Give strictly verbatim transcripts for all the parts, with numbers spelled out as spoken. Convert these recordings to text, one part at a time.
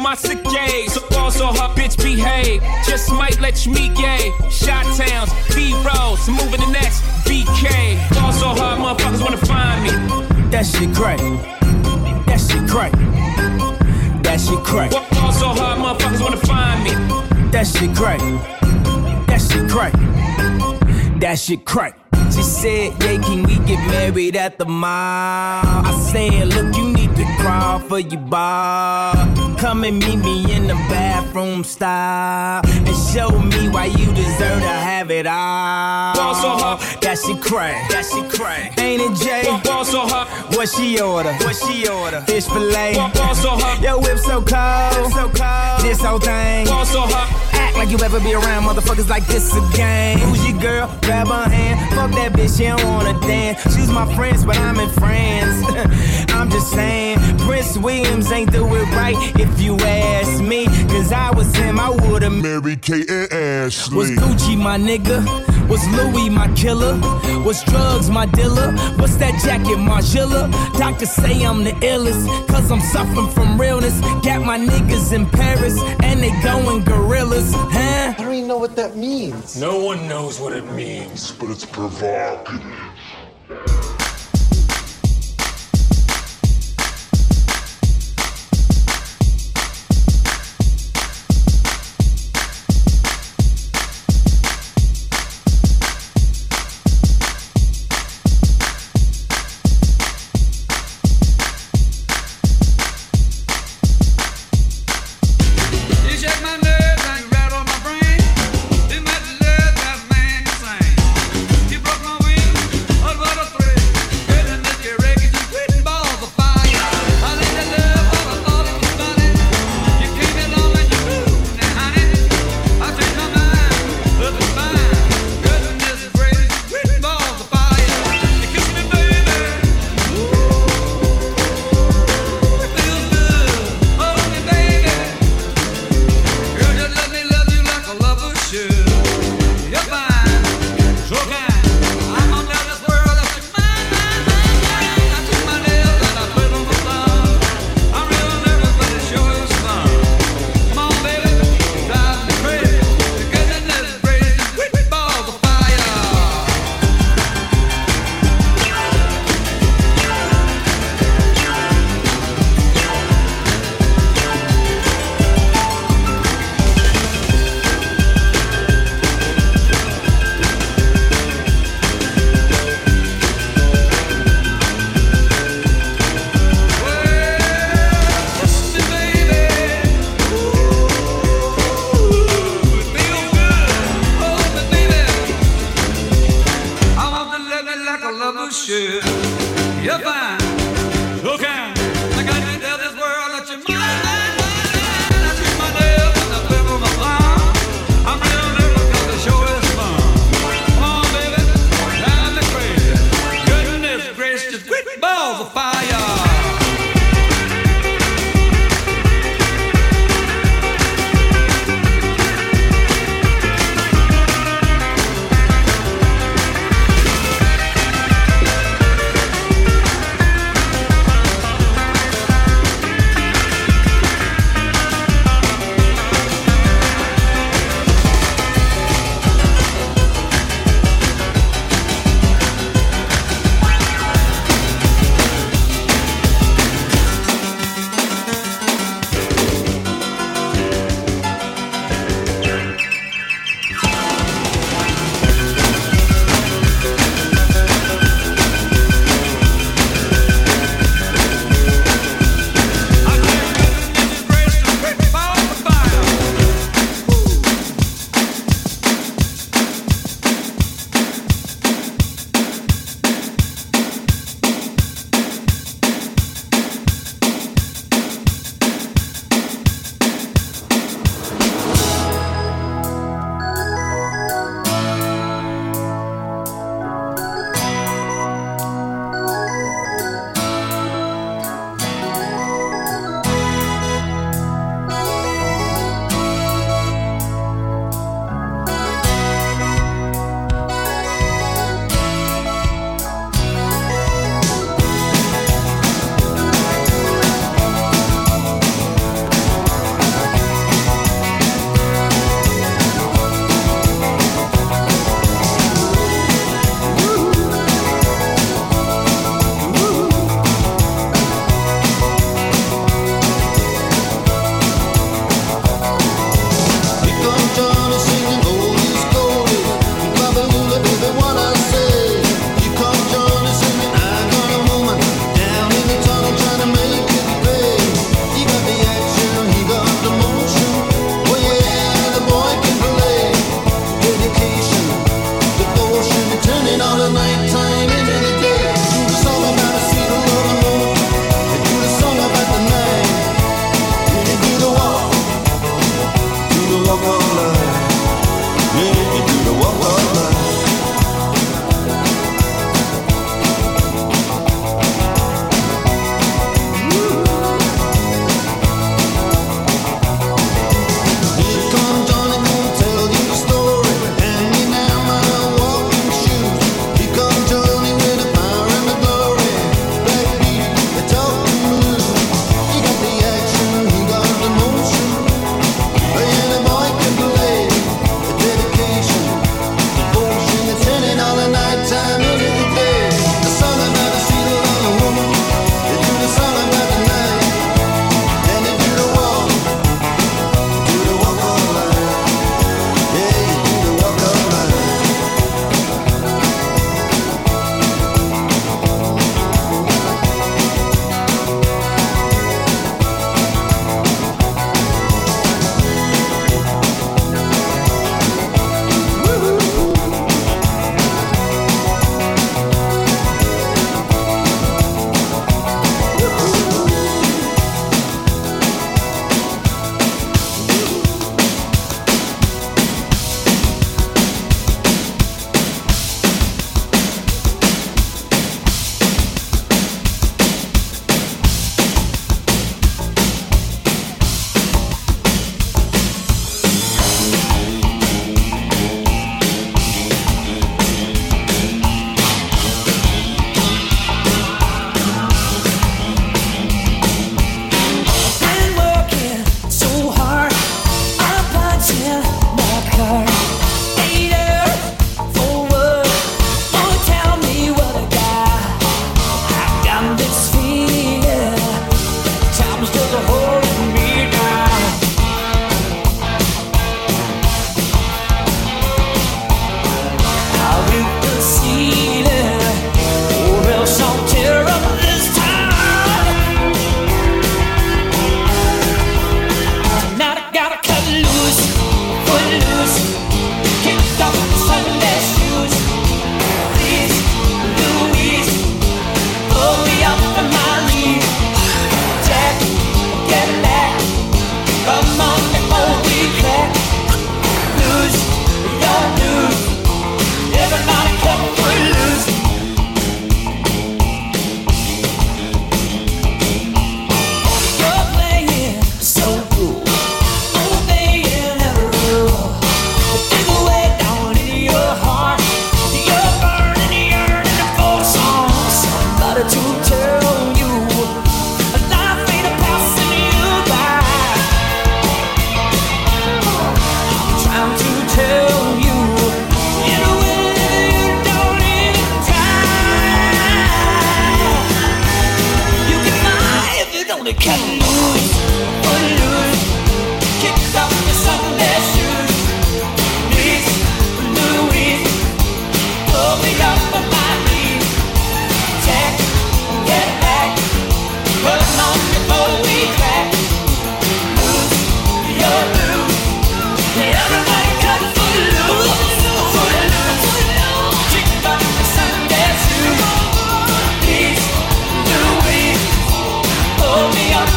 My sick days, so also her bitch behave. Just might let you meet gay. Shot towns, B-rolls, moving the next B K. Also her motherfuckers wanna find me. That shit crack. That shit crack. That shit crack. Also her motherfuckers wanna find me. That shit crack. That shit crack. That shit crack. She said, yeah, can we get married at the mall? I said, look, you need to crawl for you, Bob. Come and meet me in the bathroom style and show me why you deserve to have it all. Boss on her, that she cray, that she cray. Ain't it Jay? Boss on her, what she order, what she order? Fish fillet. Boss on her, your whip so cold, so cold. This whole thing. Boss on her. Like you ever be around motherfuckers like this again. Who's your girl? Grab her hand. Fuck that bitch, she don't wanna dance. She's my friends, but I'm in France. I'm just saying, Prince Williams ain't do it right if you ask me. Cause I was him, I would've married Kate and Ashley. Was Gucci my nigga? Was Louis my killer? Was drugs my dealer? What's that jacket, Margilla? Doctors say I'm the illest, cause I'm suffering from realness. Got my niggas in Paris, and they going gorillas, huh? I don't even know what that means. No one knows what it means, but it's provocative.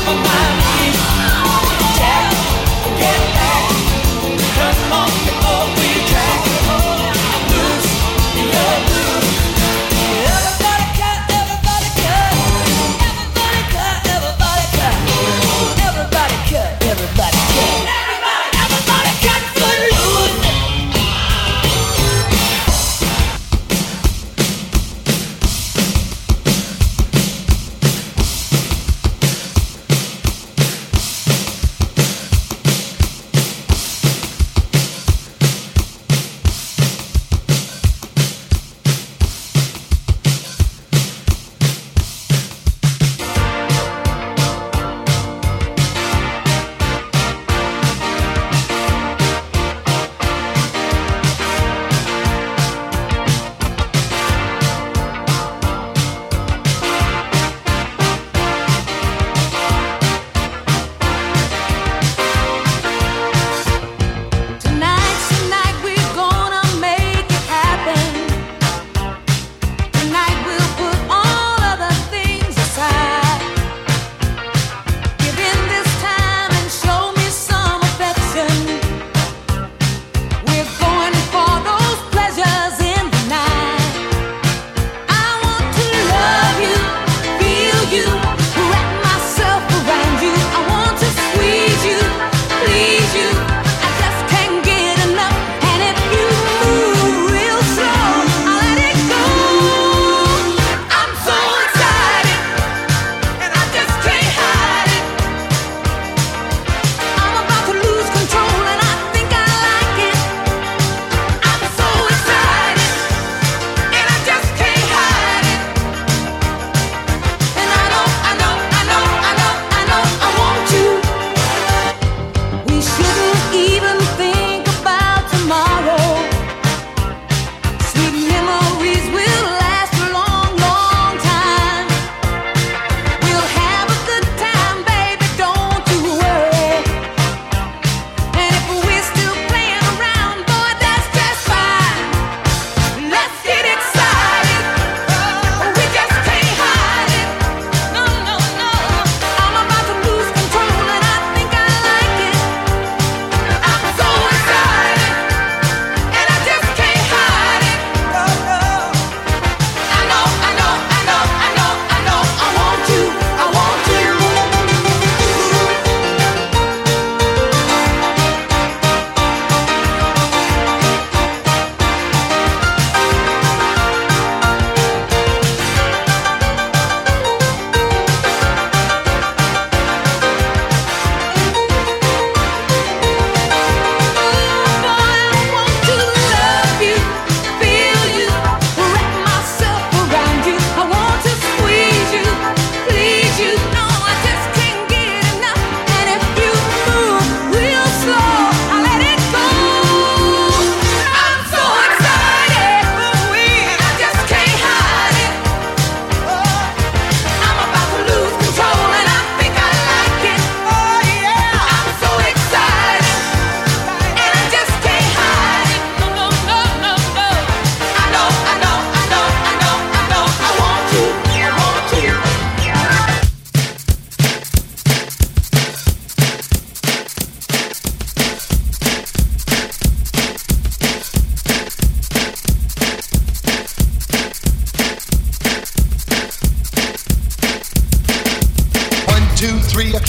I'm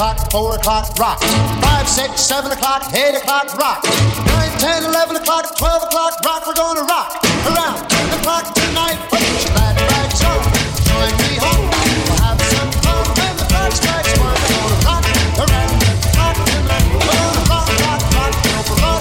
o'clock, four o'clock, rock. Five, six, seven o'clock, eight o'clock, rock. Nine, ten, eleven o'clock, twelve o'clock, rock. We're gonna rock around ten o'clock tonight. Put your glad rags on, join me home. We'll have some fun when the clock strikes one. We're gonna rock around ten o'clock tonight. We're gonna rock, rock, rock, rock, rock, rock.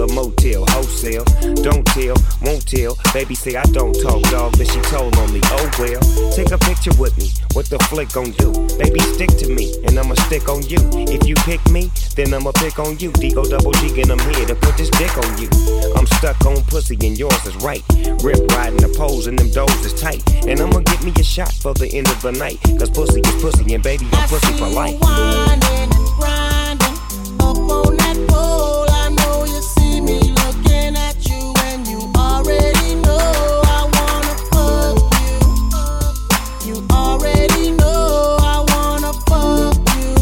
a motel, wholesale. Don't tell, won't tell. Baby say I don't talk, dog. Then she told on me, oh well. Take a picture with me, what the flick gon' do? Baby stick to me, and I'ma stick on you. If you pick me, then I'ma pick on you. D-O double G, and I'm here to put this dick on you. I'm stuck on pussy and yours is right. Rip riding the poles and them doors is tight. And I'ma get me a shot for the end of the night. Cause pussy is pussy and baby, I'm pussy for life. Whining and grinding up on that pole. I know you see me looking at you and you already know I wanna fuck you. You already know I wanna fuck you.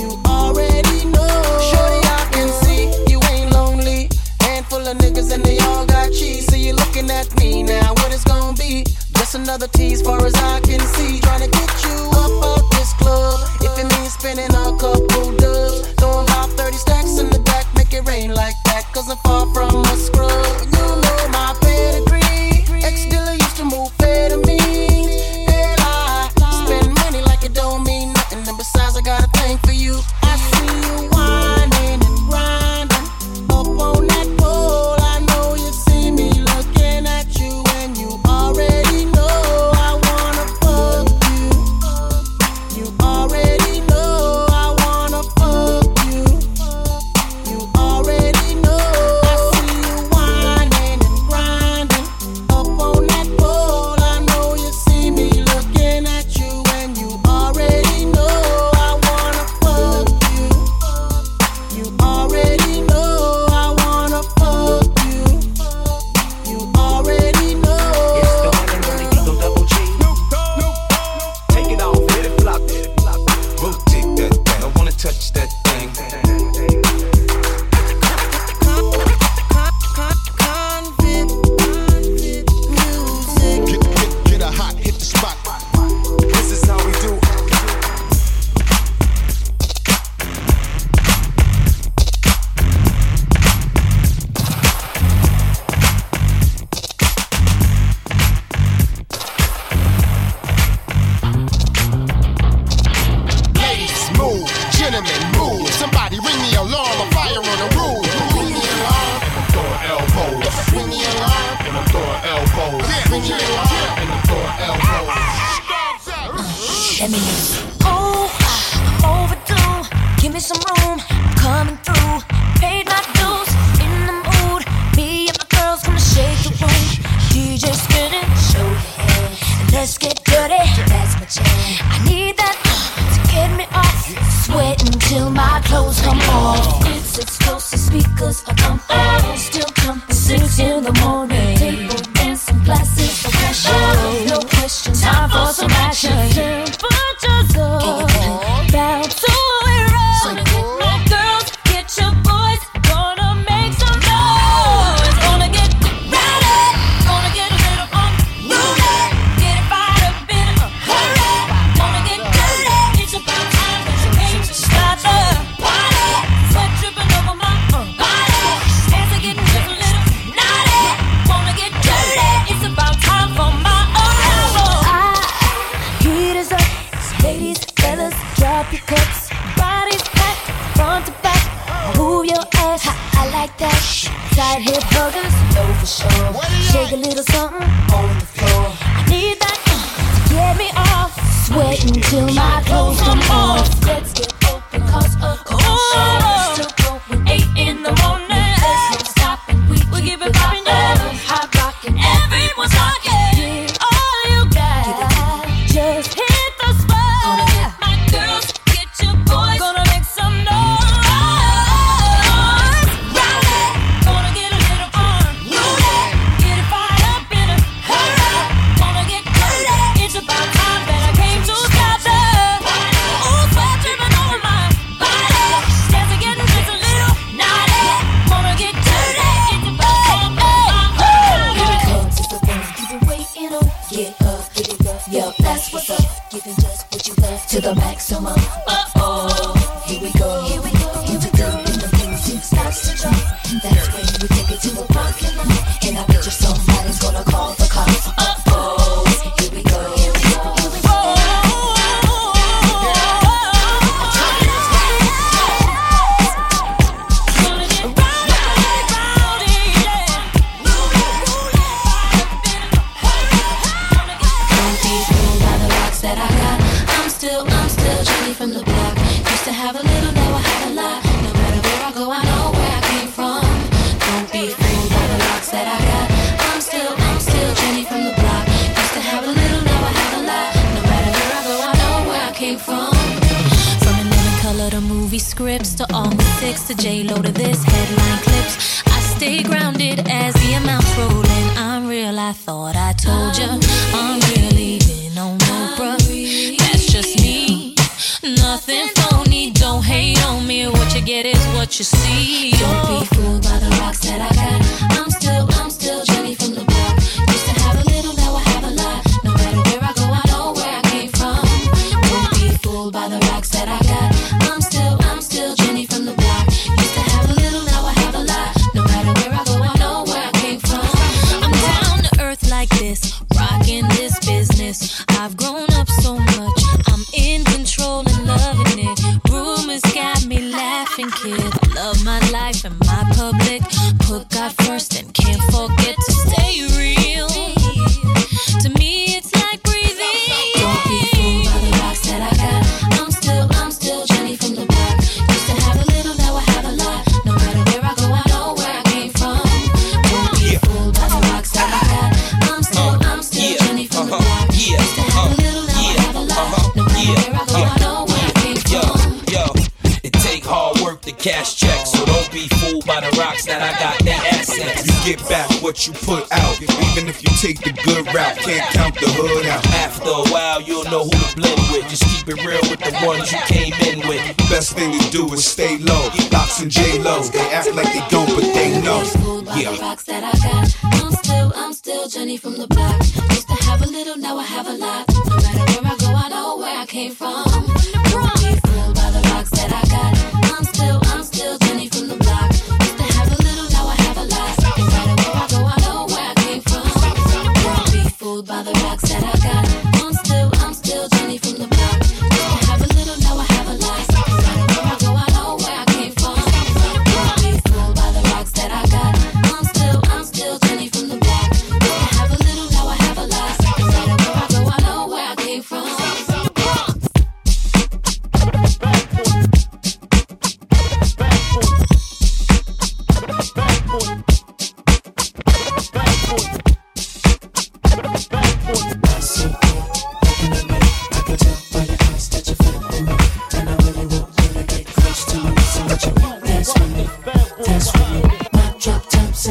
You already know. Shorty, I can see you ain't lonely. Handful of niggas and they all got cheese. So you looking at me now, what it's gonna be? Just another tease far as I can see. Tryna get you up out this club. If it means spinning a couple dubs. Throwing about thirty stacks in the back. Make it rain like that. Cause I'm far from a scrub. You know my pedigree. Ex-dealer used to move fair to me. And I spend money like it don't mean nothing. And besides I got a thing for you. I see you whining and grinding up on that pole. It's about time that I came to stop the scripts to all the six to J-Lo to this headline clips. I stay grounded as the amounts roll in. I'm real, I thought I told ya. I'm real, even on no bruh. That's just me. Nothing phony, don't hate on me. What you get is what you see. Don't be fooled by the rocks that I got. I'm still, I'm still Jenny from the block. Used to have a little, now I have a lot. No matter where I go, I know where I came from. Don't be fooled by the rocks that I got. I'm still, I'm still Jenny from the block. Used to have a little, now I have a lot. No matter where I go, I know where I came from. I'm down to earth like this, rocking this business. I've grown up so much, I'm in control and loving it. Rumors got me laughing, kid. I love my life and my public. Put God first and can't forget to stay real. To me, it's like breathing. Don't be fooled by the rocks that I got. I'm still, I'm still Jenny from the block. Used to have a little, now I have a lot. No matter where I go, I know where I came from. Don't be yeah. fooled by the rocks that I got. I'm still, uh, I'm still yeah. Jenny from uh-huh. the block. Yeah. Used to have uh, a little, now yeah. I have a lot. Uh-huh. No matter yeah. where I go, yeah. I know where I came yo, from. Yo, it take hard work to cash checks, so don't be fooled by the rocks that I got. That assets. You get back what you put out. Even if you take the good route, can't count the hood out. After a while, you'll know who to blend with. Just keep it real with the ones you came in with. Best thing to do is stay low. Box and J-Lo, they act like they don't, but they know. Yeah. I'm still, I'm still Jenny from the block. Used to have a little, now I have a lot. No matter where I go, I know where I came from. Don't be fooled by the rocks that I got. I'm still, I'm still Jenny from the block. Used to have a little, now I have a lot. No matter where I go, I know where I came from. Don't be fooled by the rocks that I got. I'm still, I'm still Jenny from the block. Used to have a little, now I have a lot. No matter where I go, I know where I came from. Don't be fooled by the rocks that I got. I'm still, I'm still Jenny from the block. Used to have a little, now I have a lot. No matter where I go, I know where I came from. Dance for me, dance for me. I see you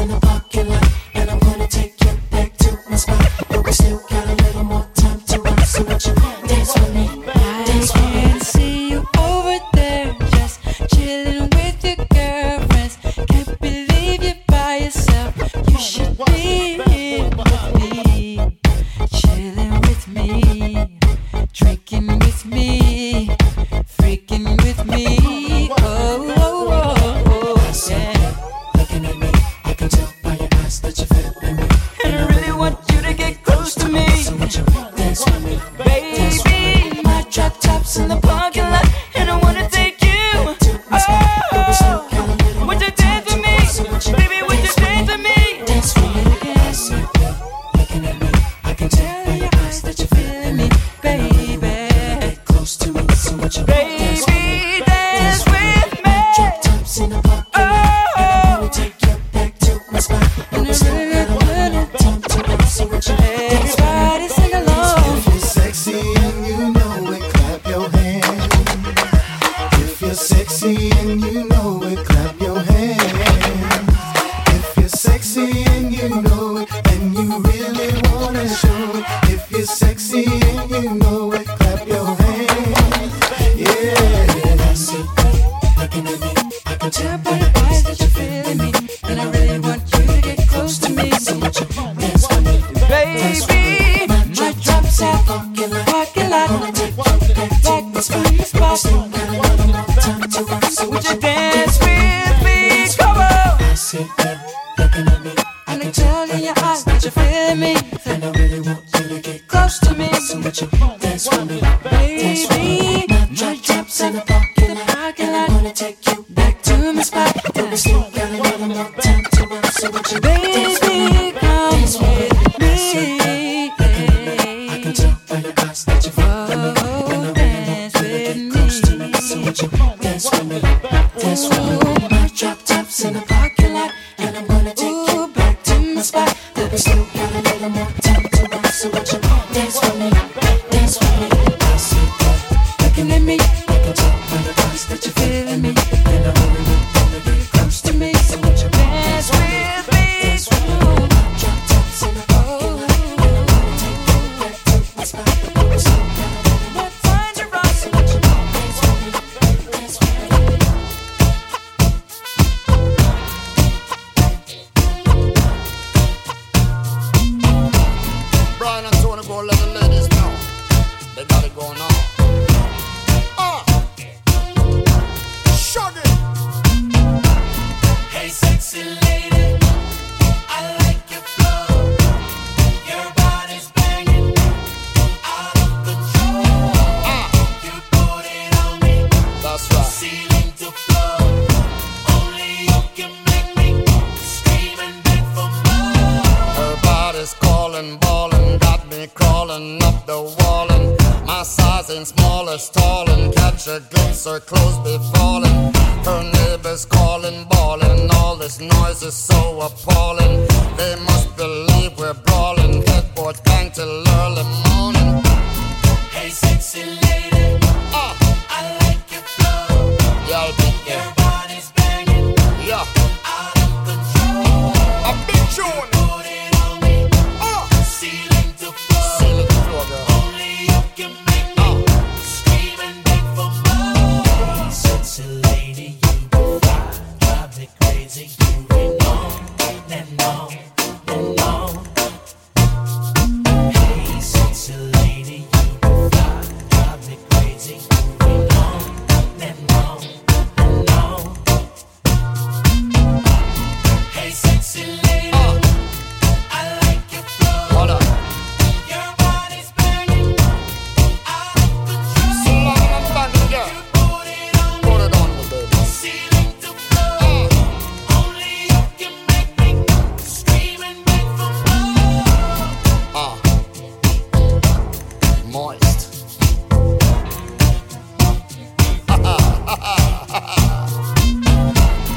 looking at me. I can tell by the voice that you're feeling me. getting smaller, stalling. Catch a glimpse, her clothes be falling. Her neighbors calling, bawling. All this noise is so appalling. They must believe we're brawling. Headboard gang till early morning. Hey, sexy lady, uh. I like your flow. Yeah, I think your yeah. body's banging. Yeah, out of control. A big tune. Put it on me. Uh. Ceiling to floor. Ceiling to floor, girl. Only you can make me uh. scream and beg for more. Hey, sexy lady, you go fly, drive me crazy. You been on and on and on. Hey, sexy lady, you go fly, drive me crazy. You been on and on and on. Hey, sexy lady, uh. I like your flow. What up? Your body's banging out of control. So long I'm banging, yeah. You put it on me. Put it on me, baby. Ceiling to floor. Uh. Only you can make me scream and beg for more. Ah, moist. Ha ha ha ha ha ha. Dance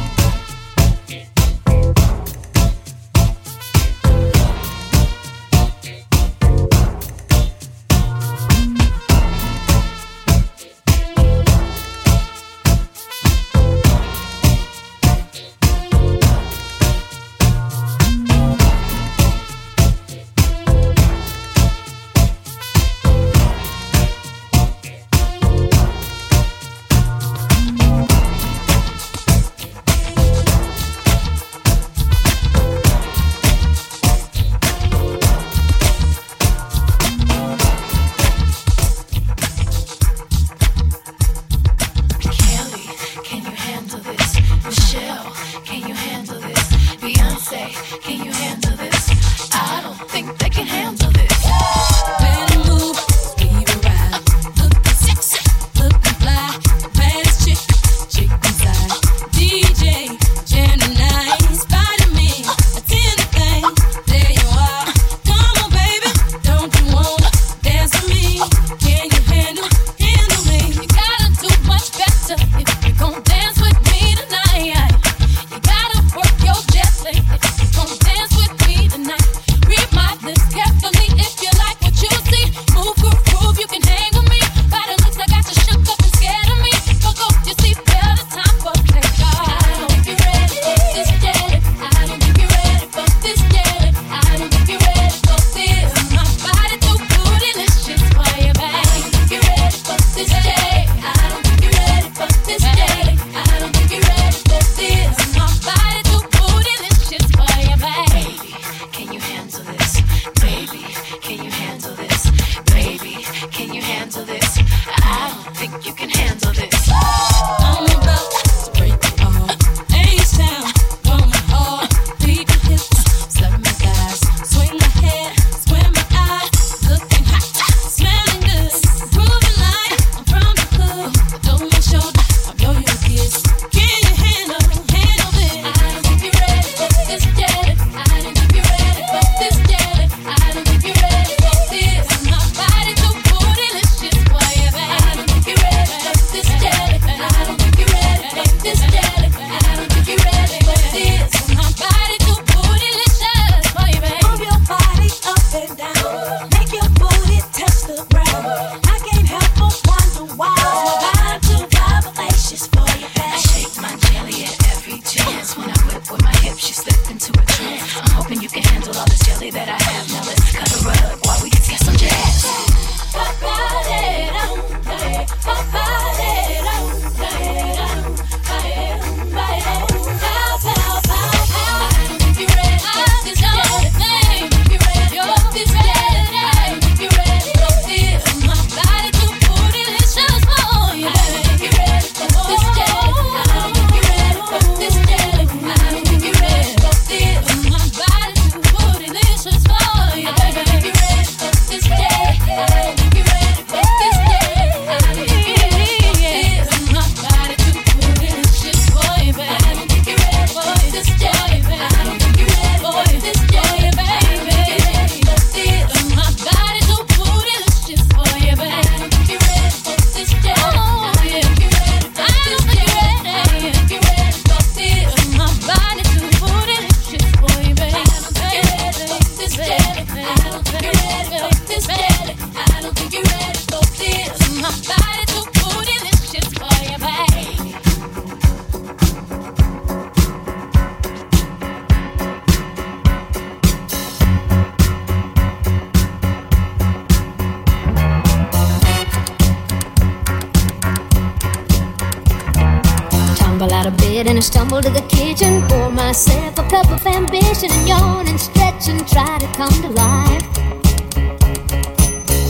bed and I stumble to the kitchen, pour myself a cup of ambition and yawn and stretch and try to come to life.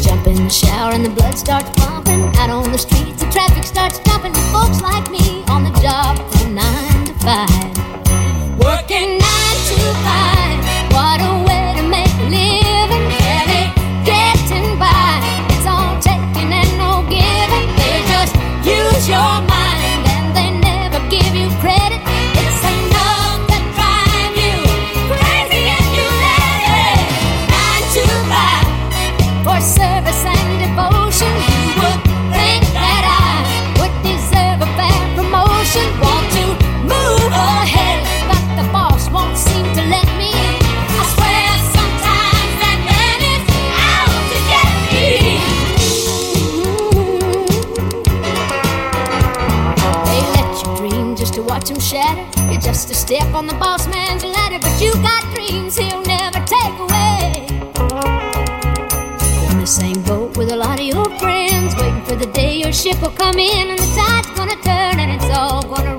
Jump in the shower and the blood starts pumping. Out on the streets the traffic starts stopping, with folks like me on the job from nine to five. Working nine to five, what a way to make a living. Barely getting by, it's all taking and no giving. They just use your mind. Just a step on the boss man's ladder, but you got dreams he'll never take away. In the same boat with a lot of your friends, waiting for the day your ship will come in and the tide's gonna turn and it's all gonna